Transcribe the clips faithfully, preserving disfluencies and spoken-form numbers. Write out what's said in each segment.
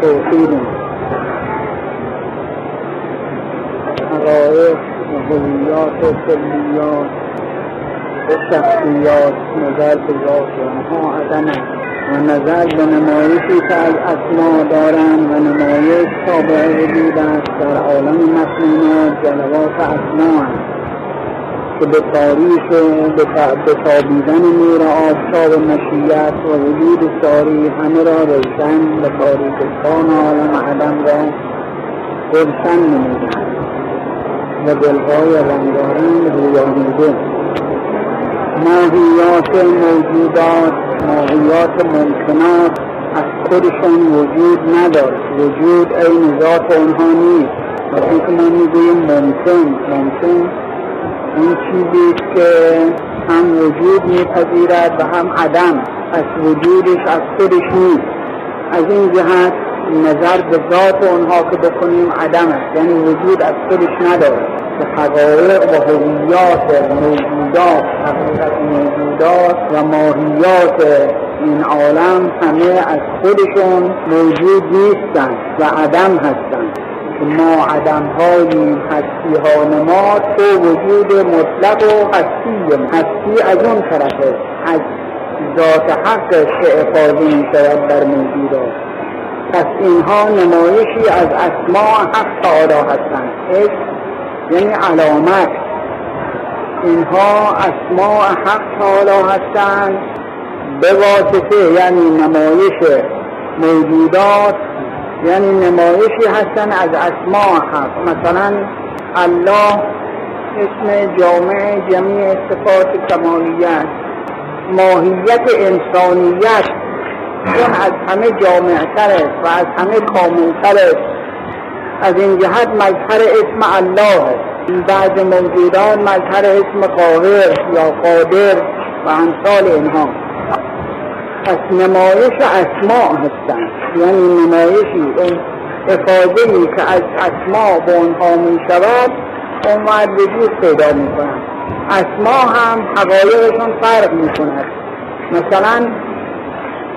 توحید حقایق و حلیات و سلیات و شخصیات، نظر به ذات آنها عدم و نظر به نمایشی که از اسما دارند و نمایش تابع وجود است در عالم مصنوعات، جلوات اسما که به تاریخ به تابیدن نور آفتاب مشیت و وجود ساری همه را روشن به تاریکستان عالم عدم را روشن نمودند و دلهای رنگارنگ رویانیده ماهیات موجودات، ماهیات ممکنات از خودشان وجود ندارد، وجود عین ذات آنها نیست. وقتی که ما میگوییم ممکن، ممکن این چیزی که هم وجود میپذیرد و هم عدم، از وجودش از خودش نیست. از این جهت نظر به ذات اونها که بکنیم عدم است، یعنی وجود از خودش ندارد. به حقایق و حلیات موجودات، حقیقت موجودات و ماهیات این عالم همه از خودشون موجود نیستند و عدم هستند. ما عدم هایی هستی ها نما تو وجود مطلق و هستیم. هستی از اون طرفه از ذات حق که افاظه می شود در موجود است. پس اینها نمایشی از اسماء حق تعالی هستند، یعنی علامت. اینها اسماء حق تعالی هستند به واسطه، یعنی نمایش موجودات، یعنی نمایشی هستن از اسماء حق. مثلا الله اسم جامع جمیع صفات کمالیت، ماهیت انسانیت چون از همه جامعتر است و از همه کاملتر است، از این جهت مظهر اسم الله است. بعض موجودات مظهر اسم قاهر یا قادر و امثال اینها از نمایش اسماء هستند، یعنی نمایشی اون افاظه‌ای که از اسماء به اونها می شود اونور وجود پیدا می کنند. اسماء هم حقایقشون فرق می کند. مثلا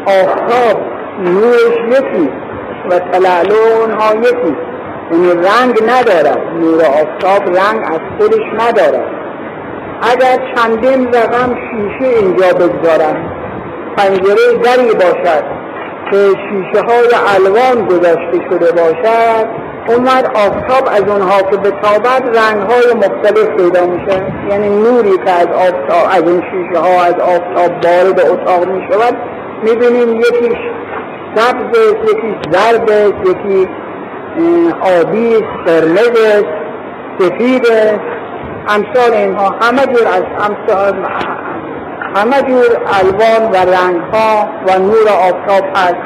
آفتاب نورش یکی و تلالو اونها یکی، یعنی رنگ ندارد. نور آفتاب رنگ از خودش ندارد. اگر چندین رقم شیشه اینجا بگذارند، پنجره دری باشد که شیشه های الوان گذاشته شده باشد، اونور آفتاب از اونها که بتابد رنگ های مختلف پیدا میشه، یعنی نوری که از آفتاب از اون شیشه ها از آفتاب وارد اتاق میشود میبینیم یکیش سبز، یکیش زرد، یکی آبی، قرمز، سفید، امثال اینها. همه جور از امثال همه جور الوان و رنگ ها و نور آفتاب هست،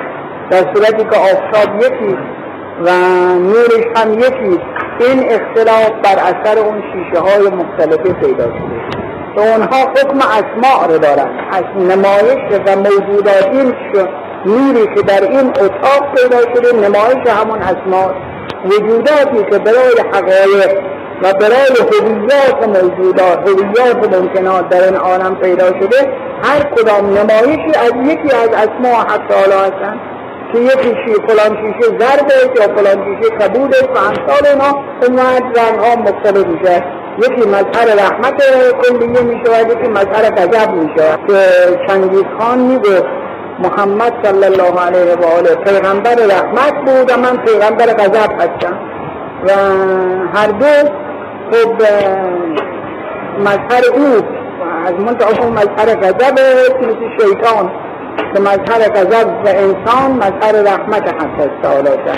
در صورتی که آفتاب یکی و نورش هم یکی. این اختلاف بر اثر اون شیشه های مختلفه پیدا شده و اونها حکم اسماع رو دارن. از نمایش و موجودات این نوری که در این اتاق پیدا شده نمایش همون اسماع، وجوداتی که برای حقایق و برای حلیات موجودات، حلیات ممکنات در این عالم پیدا شده، هر کدام نمایشی از یکی از اسماء حق تعالی هستند که یکی شی فلان شیشه زرد است یا فلان شیشه کبود است و امثال اینها. اونها رنگ‌ها مختلف میشه، یکی مظهر رحمت کلیه میشود، یکی مظهر غضب میشود. که چنگیز خان میگه محمد صلی الله علیه و آله پیغمبر رحمت بود و من پیغمبر غضب هستم و هر دو خب مظهر او از منطقه مظهر غضب مثل شیطان به مظهر غضب و انسان مظهر رحمت حق تعالی شده.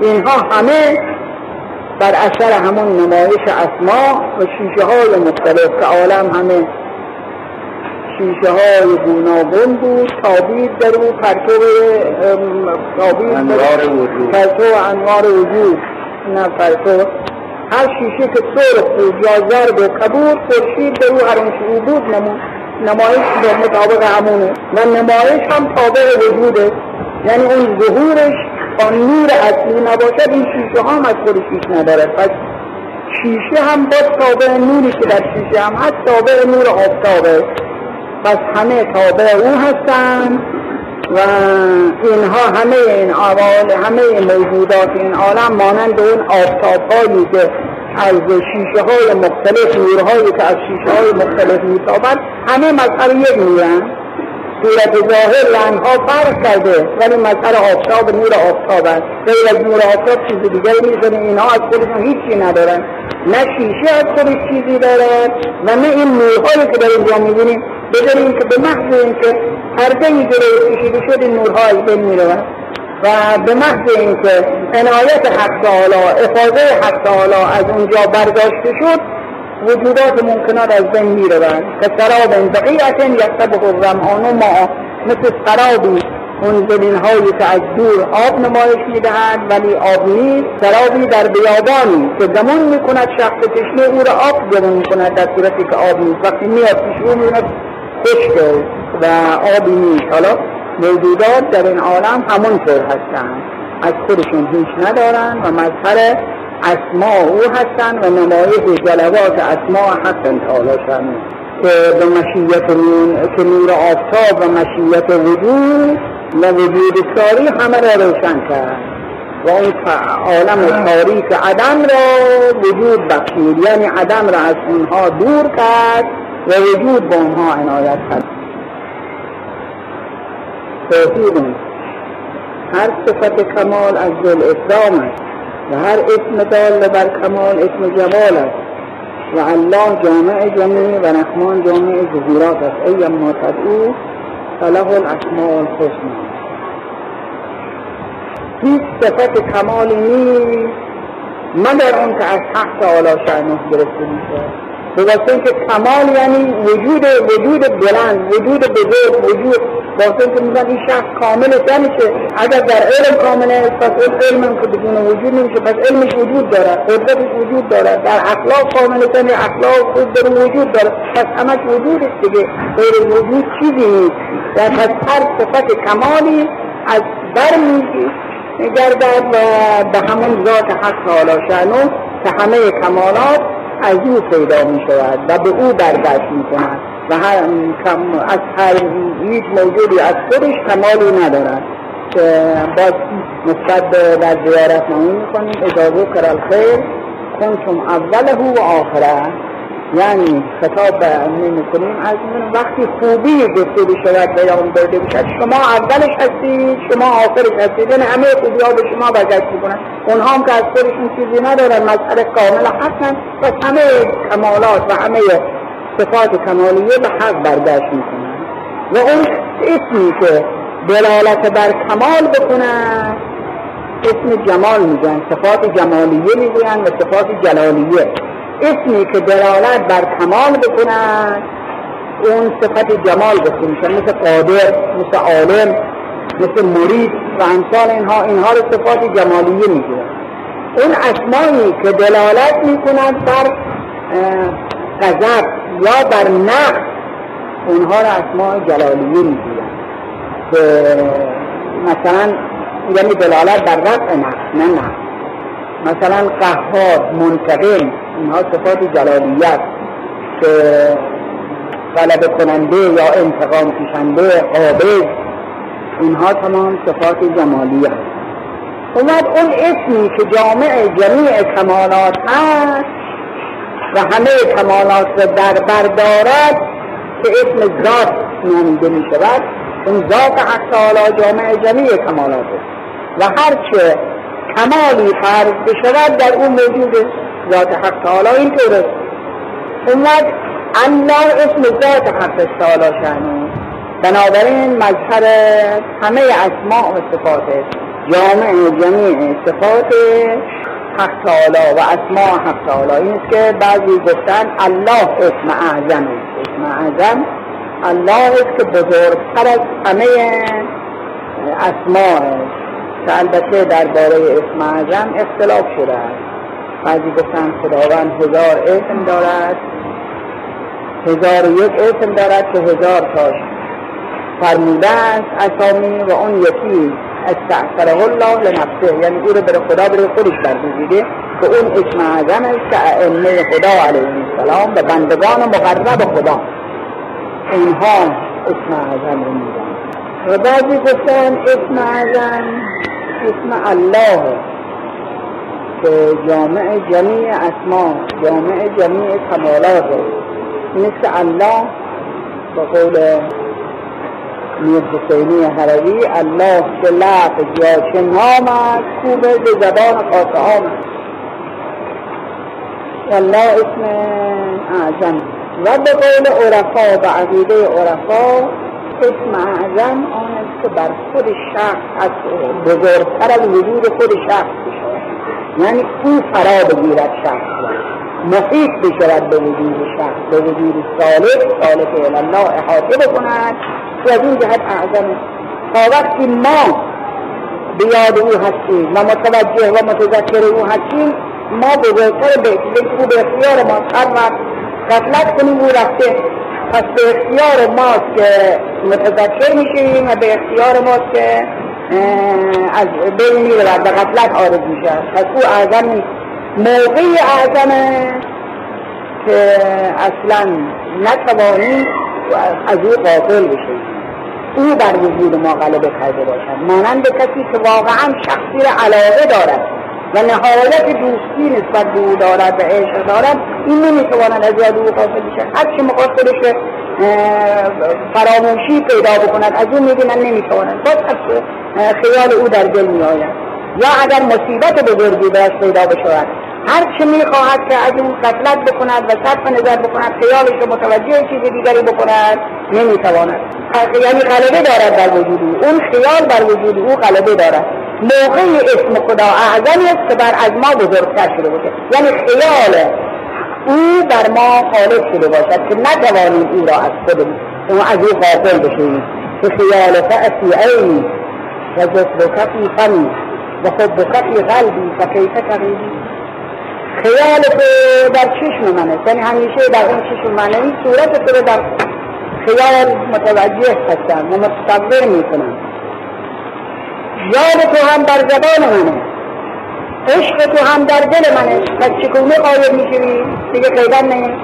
اینها همه بر اثر همون نمایش اسما و شیشه های مختلف که عالم همه شیشه های گوناگون بود تابید در او پرتو انوار وجود، نه پرتو هر شیشه که سرخ بود یا زرد و کبود خورشید به رو هر اون بود نمون. نمایش به مطابق همونه و نمایش هم تابع وجوده، یعنی اون ظهورش با نور اصلی نباشد این شیشه هم از خورشید ندارد. پس شیشه هم با تابع نوری که در شیشه هم هست تابع نور آفتابه. پس همه تابع او هستند و اینها همه این اعمال، همه این موجودات این عالم مانند اون آفتاب‌هایی که از شیشه های مختلف، نورهایی که از شیشه های مختلف میتابند، همه مسئله یک نورند. صورت ظاهر لنها فرق کرده ولی مسئله آفتاب نور آفتاب است. غیر از نور آفتاب چیز دیگری نیستن. اینها از خودشون هیچی ندارن، نه شیشه از خودش چیزی دارد و نه این نورهایی که در اینجا میبینیم، بجای اینکه به محض اینکه پرده‌ای جلوی کشیده شد این نورها از بین میروند و به محض اینکه عنایت حق تعالی، افاضه حق تعالی از اونجا برداشته شد، وجودات ممکنات از بین میروند. که سراب بقیعة یصطبغ الظمآن ماء، مثل سرابی اون زمین‌هایی که از دور آب نمایش می‌دهد ولی آب نیست، سرابی در بیابانی که زمون می‌کند شخص تشنه او را آب زمون می‌کند، در صورتی که آب نیست. وقتی میاد تشنه او می‌بیند خشکه و آبی نیست. حالا موجودات در این عالم همونطور هستند، از خودشون هیچ ندارن و مظهر اسماء او هستن و نمایش جلوات اسماء حق تعالیشن که به مشیت نور آفتاب و مشیت وجود و وجود ساری همه را روشن کرد و اون عالم تاریک عدم را وجود بخشید، یعنی عدم را از اونها دور کرد و وجود با اونها عنایت کرد. توحید هر صفت کمال از ذل اسلام است و هر اسم دال بر کمال اسم جمال است و الله جامع جمیع و رحمان جامع جزیرات است. ای اما تدعو فله الاسماء الحسنى. هیچ صفت کمالی نیست مگر آن که از حق تعالی شأنه گرفته میشود. واسه اینکه کمال یعنی وجود وجود بلند، وجود بزرگ، وجود واسه اینکه میگن این شخص کامله، یعنی که اگر در علم کامله پس علم که بدون وجود نمیشه، پس علمش وجود داره، قدرتش وجود داره. در اخلاق کامله، یعنی اخلاق قدرت وجود داره، پس همش وجود است دیگه، غیر وجود چیزی نیست. در هر صفت کمالی از بر میگردد و به همون ذات حق تعالی شأنه که همه کمالات از او پیدا می شود و به او برگشت می کند و هر کم از هر هیچ موجودی از خودش کمالی ندارد. که باز نسبت در زیارت ما می کنیم اذا ذکر الخیر کنتم اوله و آخره، یعنی خطاب می کنیم از وقتی خوبی گفته بشود بیان برده بشود، شما اولش هستید، شما آخرش هستید، یعنی همه خوبی ها به شما برگشت می کنند. اونها هم که از خودشون چیزی ندارن، مسئله کامل هستن، پس همه کمالات و همه صفات کمالیه به حق برگشت می کنند. و اون اسمی که دلالت بر کمال بکنند اسم جمال میگن، صفات جمالیه میگن و صفات جلالیه. اسمی که دلالت بر کمال بکنند اون صفت جمال بسته میشن، مثل قادر، مثل عالم، مثل مرید و امثال اینها. اینها رو صفات جمالیه میگیرن. اون اسمایی که دلالت میکنند بر غضب یا بر نقص اونها رو اسماء جلالیه میگیرن، مثلا یعنی دلالت بر رفع نقص، نه نقص، مثلا قهار، منتقم، اینها صفات جلالیه است که غلبه کننده یا انتقام کشنده، قابض، اینها تمام صفات جمالیه است. اومد اون اسمی که جامع جمیع کمالات هست و همه کمالات را در بر دارد که اسم ذات نامیده می شود. اون ذات حق تعالی جامع جمیع کمالات است و هرچه کمالی فرض بشود در اون موجوده. ذات حق تعالی اینطور است. اومد الله اسم ذات حق تعالی شأنه، بنابراین مظهر همه اسماء و صفات جامع جمیع صفات حق تعالی و اسماء حق تعالی. این است که بعضی گفتن الله اسم اعظم است. اسم اعظم الله است که بزرگتر از همه اسماء است. البته درباره اسم اعظم اختلاف شده است. بعضی گفتن خداوند هزار اسم دارد، هزار یک اسم دارد که هزار تاش فرموده است اسامی و اون یکی استعصره الله لنفسه، یعنی او رو بر خدا بر خودش برگزیده که اون اسم اعظم است که ائمه خدا علیهم السلام و بندگان مقرب خدا اینها اسم اعظم رو میدن. و بعضی گفتن اسم اعظم اسم الله که جامع جمیع اسما، جامع جمیع کمالات، مثل الله به قول میرحسینی حربی الله که لعب جاش نام است خوبه به زبان قاطعان است. الله اسم اعظم و به قول عرفا و عقیده عرفا اسم اعظم آن است که بر خود شخص بزرگتر از وجود خود شخص بشه، یعنی او فرا بگیرد شخص محیط بشود به وجود شخص، به وجود سالک سالک الله احاطه بکند و از این جهت اعظم است. تا وقتی ما بیاد او هستیم و متوجه و متذکر او هستیم ما بزرگتر به خوب اختیار ما هر وقت غفلت کنیم او رفته، پس به اختیار ماست که متذکر میشیم و به اختیار ماست که از بین میرود و غفلت عارض میشه. پس او اعظم نیست. موقعی اعظمه که اصلا نتوانیم از او غافل بشیم، او بر وجود ما غلبه کرده باشد، مانند کسی که واقعا شخصی علاقه دارد و نهایت دوستی نسبت به او دارد و عشق دارد، این نمیتواند از یاد او غافل بشه. هر چه مقصد بشه فراموشی پیدا بکند از او میبینن نمیتواند، باز خیال او در دل میآید. یا اگر مصیبت بزرگی برش پیدا بشود هر چه میخواهد که از او غفلت بکند و صرف نظر بکند خیالش رو متوجه چیز دیگری بکند نمیتواند، یعنی غلبه دارد بر وجود او، اون خیال بر وجود او غلبه دارد. موقعی اسم خدا اعظم است که بر از ما بزرگتر شده باشه، یعنی خیال او بر ما خالق شده باشد که نتوانیم او را از خود از او غافل بشیم. که خیال فأسی عینی و جسم فی فمی و حبک فی قلبی فکیف تغییری، خیال تو در چشم منه، یعنی همیشه در اون چشم منه، این صورت تو در خیال متوجه هستم و متصور می کنم. یاد تو هم در زبان منه، عشق تو هم در دل منه، پس چگونه قایب می شوی؟ دیگه قیدن نه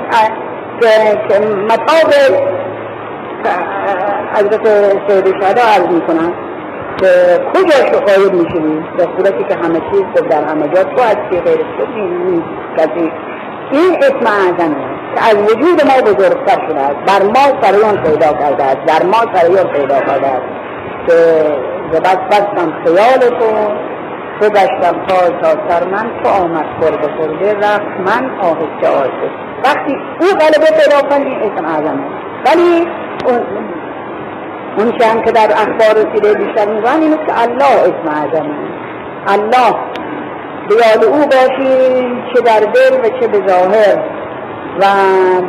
که مطابق حضرت سید شهدا عرض می کنم که کجاش رو قایب می شوی؟ در صورتی که همه چیز تو در همه جا تو هستی غیر شدی کسی. این اسم اعظم که از وجود ما بزرگتر شده است، بر ما سریان پیدا کرده است، در ما سریان پیدا کرده است که زبت بستم خیال تو تو گشتم پای تا سر من تو آمد خورده خورده رفت من آهسته آهسته. وقتی او غلبه پیدا کند این اسم اعظم است. ولی اون چند که در اخبار رسیده بیشتر میگن اینه که الله اسم اعظم است. الله به یاد او باشیم چه در دل و چه به ظاهر و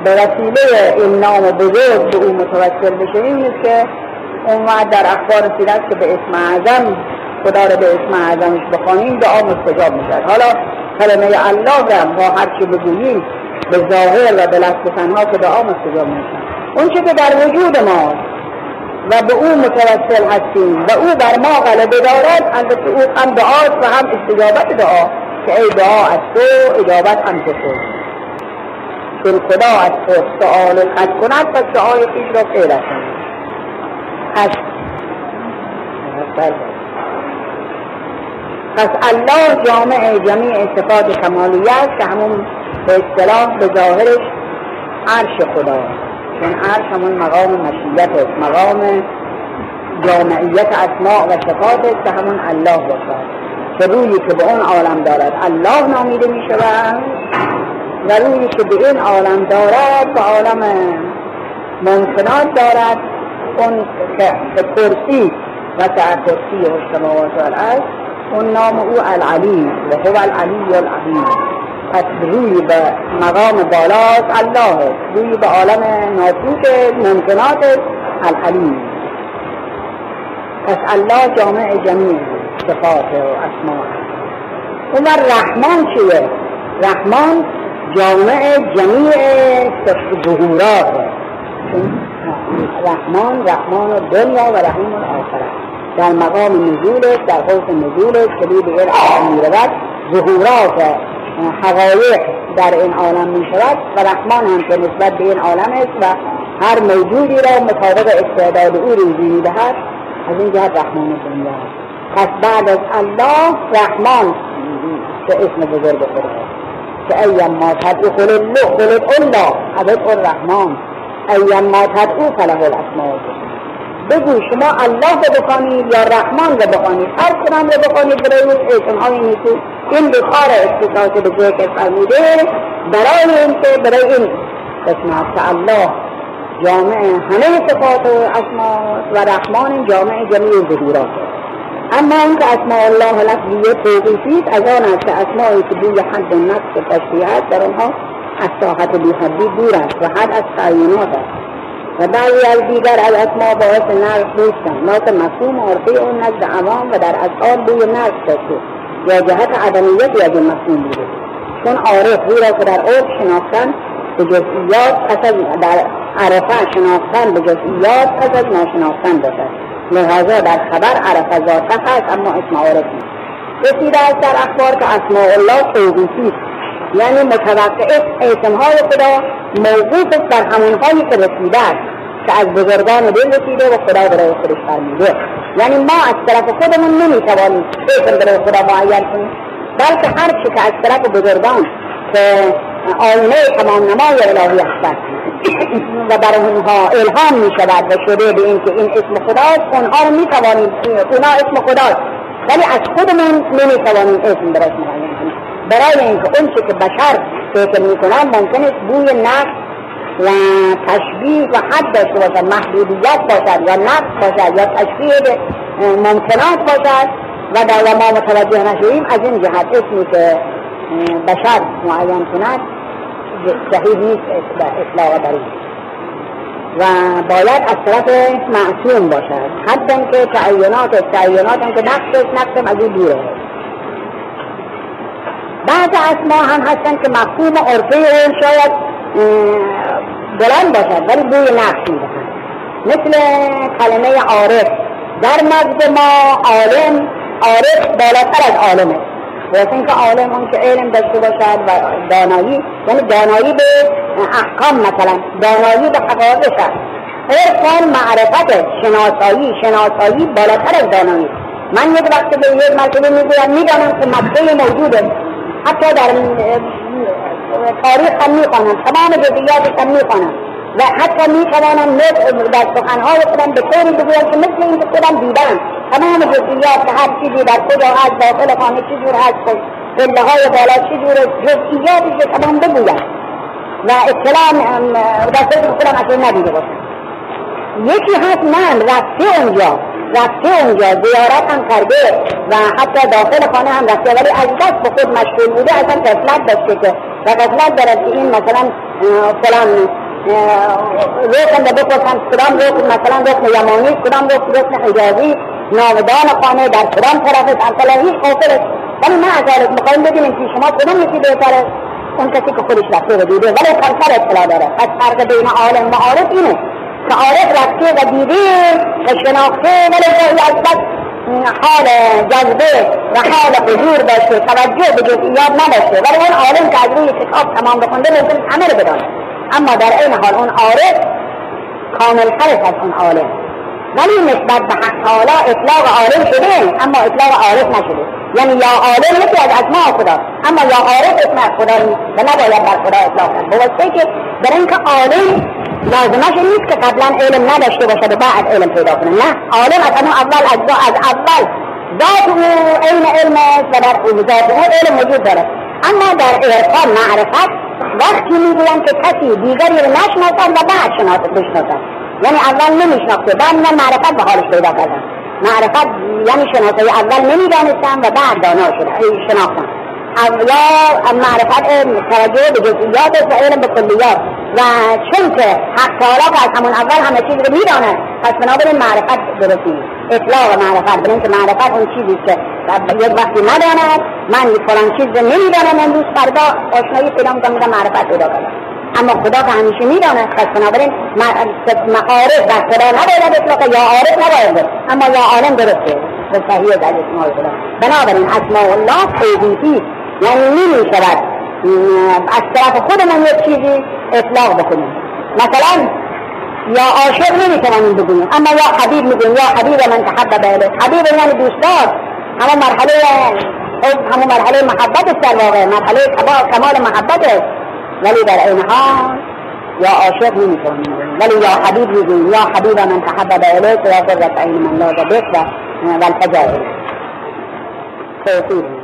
به وسیله این نام بزرگ به او متوسل بشه. این است که اون وقت در اخبار رسیده است که به اسم اعظم خدا رو به اسم اعظمش بخوانیم دعا مستجاب میشد. حالا کلمه الله هم با هر چی بگوییم به ظاهر و به لفظ تنها که دعا مستجاب میشد. اون چه که در وجود ما و به او متوسل هستیم و او بر ما غلبه دارد، البته او هم دعاست و هم استجابت دعا، که ای دعا از تو اجابت هم تو شد، چون خدا از تو سؤال خد کند و سؤال خیش را خیره کند. هشت پس الله جامع جمیع صفات کمالیه است که همون به اصطلاح به ظاهرش عرش خدا است، چون عرش همون مقام مشیت است، مقام جامعیت اسماء و صفات است که همون الله باشد، که رویی که به اون عالم دارد الله نامیده می شود و رویی که به این عالم دارد به عالم ممکنات دارد، اون که کرسی و تعقرسی اجتماعات است، اون نام او العلی و هو العلی العظیم. پس روی به مقام بالاست الله است، روی به عالم ناسوت ممکنات است العلیم. پس الله جامع جمیع صفات و اسماء. اون رحمان چیه؟ رحمان جامع جمیع ظهورات است، رحمان رحمان دنیا و رحیم آخره، در مقام نزولش در حوض نزولش که به این عالم میرود ظهورات است، حقایق در این عالم می شود و رحمان هم که نسبت به این عالم است و هر موجودی را مطابق استعداد او روزی می‌دهد. از این جهت رحمان دنیا است. پس بعد از الله رحمان که اسم بزرگ خداست، که ایم ما تدعو الله خلق الله عبد الرحمن ایم ما تدعو فله الاسماء. بگو شما الله را بخوانید یا رحمان را بخوانید، هر کدام را بخوانید برای اون اعتماعی نیست. این بخار استثاث بگوه که فرمیده برای این که برای این قسمت که الله جامع همه صفات و اسماء و رحمان جامع جمعی ظهورات. اما این که اسماء الله لفظیه توقیفیت از آن است که اسماعی که بوی حد نفس و تشریحات در آنها از طاقت بیحدی دور است و حد از تعیینات است و بعضی از دیگر از اسما باعث نقص نیستند، لکن مفهوم عرفی اون نزد عوام و در اذهان بوی نقص داشته یا جهت عدمیت از مفهوم بوده، چون عارف او را که در عرف شناختن به جزئیات پس از در عرفه شناختن به جزئیات پس از ناشناختن باشد، لهذا در خبر عرفه ذاته هست اما اسم عارف نیست. رسیده است در اخبار که اسماء الله توقیفی، یعنی متوقع اسمهای خدا موقوف است بر همونهایی که رسیده است که از بزرگان دل رسیده و خدا برای خودش فرموده. یعنی ما از طرف خودمون نمیتوانیم اسم برای خدا معین کنیم، بلکه هر چی که از طرف بزرگان که آینه تمام نمای الهی هستند و بر اونها الهام میشود و شده به این که این اسم خداست، اونها رو میتوانیم اونا اسم خداست ولی از خودمون نمیتوانیم اسم برای معین کنیم، برای اینکه اون چی که بشر فکر میکنن ممکن است بوی نقص و تشبیه و حد داشته باشد، محدودیت باشد یا نقص باشد یا تشبیه ممکنات باشد و در ما متوجه نشویم. از این جهت اسمی که بشر معین کند صحیح نیست اطلاق در این و باید از طرف معصوم باشد، حتی که تعینات است تعینات هم که نقص نقصم از این دوره. بعض اسما هم هستند که مفهوم عرفی اون شاید بلند باشد ولی بوی نقص می‌دهد، مثل کلمه عارف. در نزد ما عالم عارف بالاتر از عالمه، واسه اینکه عالم اون که علم داشته باشد و دانایی، یعنی دانایی به احکام، مثلا دانایی به حقایق است. عرفان معرفت شناسایی، شناسایی بالاتر از دانایی. من یک وقت به یک مرتبه میگویم میدانم که ماده موجوده، حتی در تاریخ هم میخوانم، تمام جزئیاتش هم میخوانم و حتی میتوانم در سخنهای خودم به طوری بگویم که مثل این که خودم دیدم تمام جزئیات هر چیزی در کجا هست، داخل خانه چی جور هست، پله های بالا چی جوره، جزئیاتش رو تمام بگویم و اطلاع در فکر خودم اصلا ندیده باشم. یکی هست من رفته اونجا رفته اونجا زیارت هم کرده و حتی داخل خانه هم رفته ولی از دست به خود مشغول بوده، اصلا قفلت داشته که و قفلت دارد که این مثلا فلان روکن رو بپرسن کدام روکن، مثلا روکن یمانی، کدام روکن روکن حجازی، ناودان خانه در کدام طرف است، اصلا هیچ حاصل است. ولی من از حالت مقایم ببینیم که شما کدام یکی بهتر است، اون کسی که خودش رفته و دیده ولی خلصر اطلاع داره. پس فرق بین عالم و عارف اینه که عارف رفته و دیده و شناخته ولی باید از بس حال جذبه و حال حضور داشته، توجه به جزئیات نداشته، ولی اون عالم که از روی کتاب تمام بخونده ممکن همه رو بدانه، اما در این حال اون عارف کامل خلص از اون عالم. ولی نسبت به حق تعالی اطلاق عالم شده اما اطلاق عارف نشده، یعنی یا عالم یکی از اسماء خدا اما یا عارف اسماء خدا نیست و نباید بر خدا اطلاق کرد، بواسطه که در اینکه عالم لازمش این نیست که قبلا علم نداشته باشه و بعد علم پیدا کنه. نه، عالم از همون اول از از اول ذات او علم علم است و در ذات او علم وجود داره. اما در عرفان معرفت وقتی میگویم که کسی دیگری رو نشناسند و بعد شناسند بشناسند، یعنی اول نمیشناخته بعد میگن معرفت به حالش پیدا کردن. معرفت یعنی شناسایی، اول نمیدانستن و بعد دانا شدن شناختن، یا معرفت توجه به جزئیات و علم به کلیات. و چون که حق تعالی که از همون اول همه چیز رو میدانه، پس بنابراین معرفت درستی اطلاق معرفت، بنابراین که معرفت اون چیزی که یک وقتی نداند من فلان چیز رو نمیدانم امروز فردا آشنایی پیدا میکنم میگم معرفت پیدا کردم، اما خدا که همیشه میداند، پس بنابراین معارف در خدا نباید اطلاقا یا عارف نباید اما یا عالم درسته به صحیح از اسماء خدا. بنابراین اسماء الله توقیفی، یعنی نمیشود از طرف خودمون یک چیزی اطلاق بکنیم. مثلا یا عاشق نمیتونن این بگوین، اما یا حبیب میگن، یا حبیب من تحبب اله. حبیب یعنی دوستدار، همون مرحله همون مرحله محبت در واقع، مرحله کمال محبته. ولی در این حال یا عاشق نمیتونن، ولی یا حبیب میگن، یا حبیب من تحبب اله، یا قرة عین من ناظر بك و الفجائر توفیق.